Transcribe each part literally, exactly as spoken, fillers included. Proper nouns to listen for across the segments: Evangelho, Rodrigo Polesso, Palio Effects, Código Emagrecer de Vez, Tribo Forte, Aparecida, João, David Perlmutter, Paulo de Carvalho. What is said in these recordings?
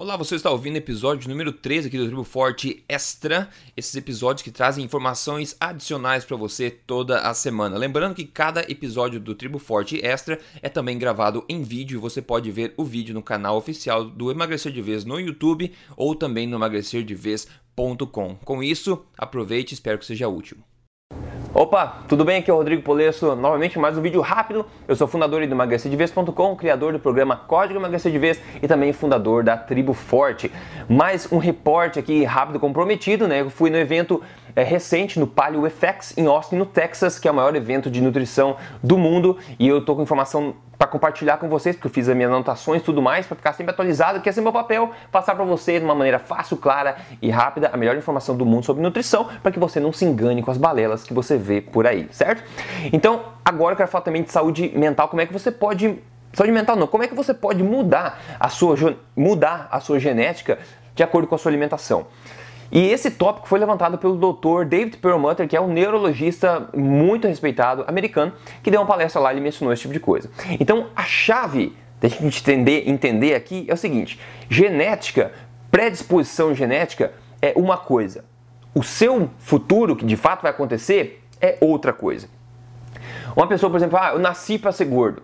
Olá, você está ouvindo o episódio número treze aqui do Tribo Forte Extra, esses episódios que trazem informações adicionais para você toda a semana. Lembrando que cada episódio do Tribo Forte Extra é também gravado em vídeo, você pode ver o vídeo no canal oficial do Emagrecer de Vez no YouTube ou também no emagrecer de vez ponto com. Com isso, aproveite e espero que seja útil. Opa, tudo bem? Aqui é o Rodrigo Polesso, novamente mais um vídeo rápido. Eu sou fundador do emagrecer de vez ponto com, criador do programa Código Emagrecer de Vez e também fundador da Tribo Forte. Mais um reporte aqui rápido comprometido, né? Eu fui no evento é, recente, no Palio Effects, em Austin, no Texas, que é o maior evento de nutrição do mundo, e eu tô com informação para compartilhar com vocês, porque eu fiz as minhas anotações e tudo mais, para ficar sempre atualizado, que é sempre meu papel, passar para vocês de uma maneira fácil, clara e rápida, a melhor informação do mundo sobre nutrição, para que você não se engane com as balelas que você vê por aí, certo? Então, agora eu quero falar também de saúde mental, como é que você pode... Saúde mental não, como é que você pode mudar a sua, mudar a sua genética de acordo com a sua alimentação? E esse tópico foi levantado pelo doutor David Perlmutter, que é um neurologista muito respeitado americano, que deu uma palestra lá e ele mencionou esse tipo de coisa. Então, a chave da gente entender, entender aqui é o seguinte: genética, predisposição genética é uma coisa. O seu futuro, que de fato vai acontecer, é outra coisa. Uma pessoa, por exemplo, ah, eu nasci para ser gordo.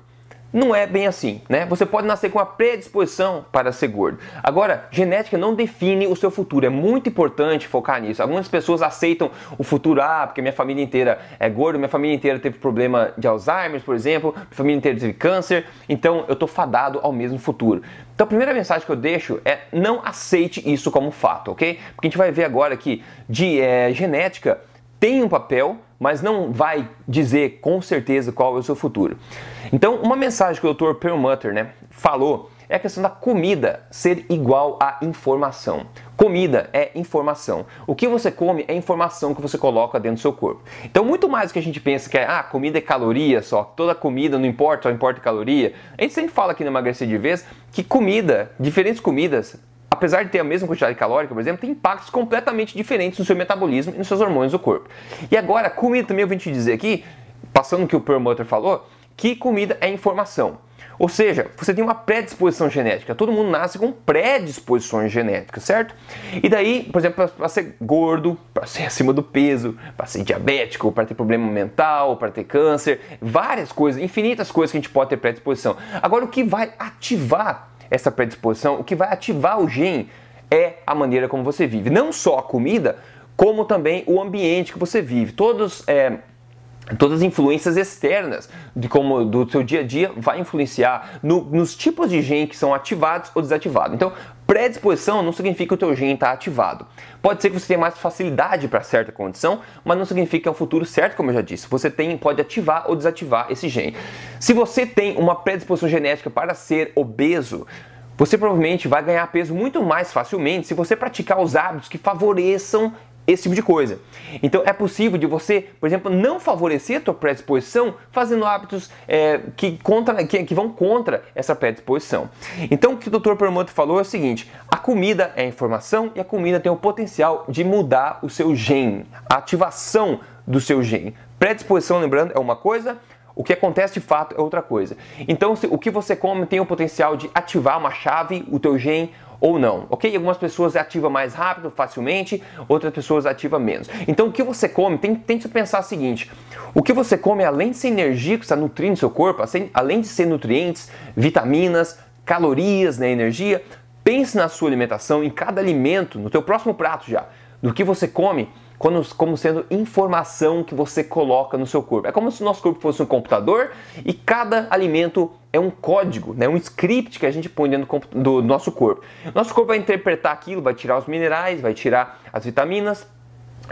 Não é bem assim, né? Você pode nascer com a predisposição para ser gordo. Agora, genética não define o seu futuro. É muito importante focar nisso. Algumas pessoas aceitam o futuro, ah, porque minha família inteira é gorda, minha família inteira teve problema de Alzheimer, por exemplo, minha família inteira teve câncer, então eu tô fadado ao mesmo futuro. Então a primeira mensagem que eu deixo é: não aceite isso como fato, ok? Porque a gente vai ver agora que de, é, genética tem um papel, mas não vai dizer com certeza qual é o seu futuro. Então, uma mensagem que o doutor Perlmutter, né, falou é a questão da comida ser igual à informação. Comida é informação. O que você come é informação que você coloca dentro do seu corpo. Então, muito mais do que a gente pensa que é, ah, comida é caloria só, toda comida não importa, só importa caloria. A gente sempre fala aqui no Emagrecer de Vez que comida, diferentes comidas, apesar de ter a mesma quantidade calórica, por exemplo, tem impactos completamente diferentes no seu metabolismo e nos seus hormônios do corpo. E agora, comida também eu vim te dizer aqui, passando o que o Perlmutter falou, que comida é informação. Ou seja, você tem uma predisposição genética. Todo mundo nasce com predisposições genéticas, certo? E daí, por exemplo, para ser gordo, para ser acima do peso, para ser diabético, para ter problema mental, para ter câncer, várias coisas, infinitas coisas que a gente pode ter predisposição. Agora, o que vai ativar essa predisposição, o que vai ativar o gene é a maneira como você vive. Não só a comida, como também o ambiente que você vive. Todos, é, todas as influências externas de como, do seu dia a dia vai influenciar no, nos tipos de gene que são ativados ou desativados. Então, predisposição não significa que o teu gene está ativado. Pode ser que você tenha mais facilidade para certa condição, mas não significa que é um futuro certo, como eu já disse. Você tem, pode ativar ou desativar esse gene. Se você tem uma predisposição genética para ser obeso, você provavelmente vai ganhar peso muito mais facilmente se você praticar os hábitos que favoreçam esse tipo de coisa. Então é possível de você, por exemplo, não favorecer a tua predisposição fazendo hábitos é, que, contra, que, que vão contra essa predisposição. Então o que o doutor Perlmutter falou é o seguinte: a comida é informação e a comida tem o potencial de mudar o seu gene, a ativação do seu gene. Predisposição, lembrando, é uma coisa, o que acontece de fato é outra coisa. Então se, o que você come tem o potencial de ativar uma chave, o teu gene, ou não, ok? Algumas pessoas ativam mais rápido, facilmente, outras pessoas ativam menos. Então o que você come, tem, tem que pensar o seguinte: o que você come, além de ser energia que está nutrindo seu corpo, assim, além de ser nutrientes, vitaminas, calorias, né, energia, pense na sua alimentação, em cada alimento, no teu próximo prato já, do que você come, quando, como sendo informação que você coloca no seu corpo. É como se o nosso corpo fosse um computador e cada alimento é um código, né? Um script que a gente põe dentro do nosso corpo. Nosso corpo vai interpretar aquilo, vai tirar os minerais, vai tirar as vitaminas,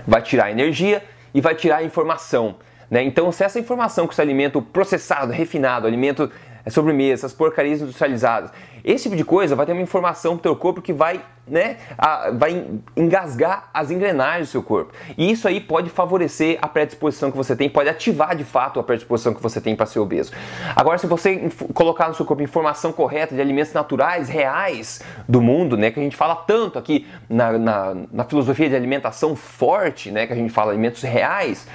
vai tirar a energia e vai tirar a informação, né? Então, se essa informação que esse alimento processado, refinado, alimento sobremesa, essas porcarias industrializadas, esse tipo de coisa vai ter uma informação pro teu corpo que vai, né, a, vai engasgar as engrenagens do seu corpo. E isso aí pode favorecer a predisposição que você tem, pode ativar de fato a predisposição que você tem para ser obeso. Agora, se você colocar no seu corpo informação correta de alimentos naturais, reais do mundo, né, que a gente fala tanto aqui na, na, na filosofia de alimentação forte, né, que a gente fala alimentos reais,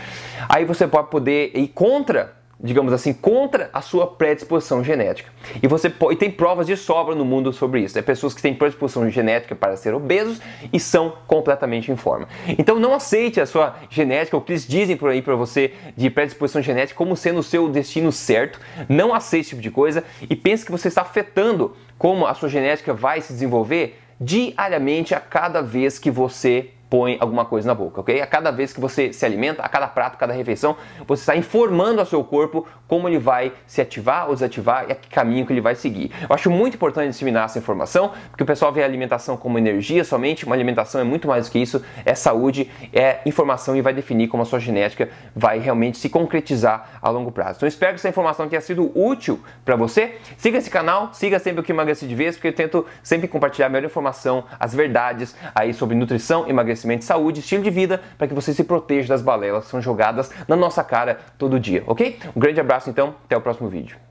aí você pode poder ir contra digamos assim, contra a sua predisposição genética. E você pode, e tem provas de sobra no mundo sobre isso. É, né? Pessoas que têm predisposição genética para ser obesos e são completamente em forma. Então não aceite a sua genética, o que eles dizem por aí para você de predisposição genética, como sendo o seu destino certo. Não aceite esse tipo de coisa e pense que você está afetando como a sua genética vai se desenvolver diariamente, a cada vez que você põe alguma coisa na boca, ok? A cada vez que você se alimenta, a cada prato, a cada refeição, você está informando ao seu corpo como ele vai se ativar ou desativar e a que caminho que ele vai seguir. Eu acho muito importante disseminar essa informação, porque o pessoal vê a alimentação como energia somente. Uma alimentação é muito mais do que isso, é saúde, é informação e vai definir como a sua genética vai realmente se concretizar a longo prazo. Então espero que essa informação tenha sido útil para você. Siga esse canal, siga sempre o Que Emagrecer de Vez, porque eu tento sempre compartilhar a melhor informação, as verdades aí sobre nutrição, emagrecimento, saúde, estilo de vida, para que você se proteja das balelas que são jogadas na nossa cara todo dia, ok? Um grande abraço então, até o próximo vídeo.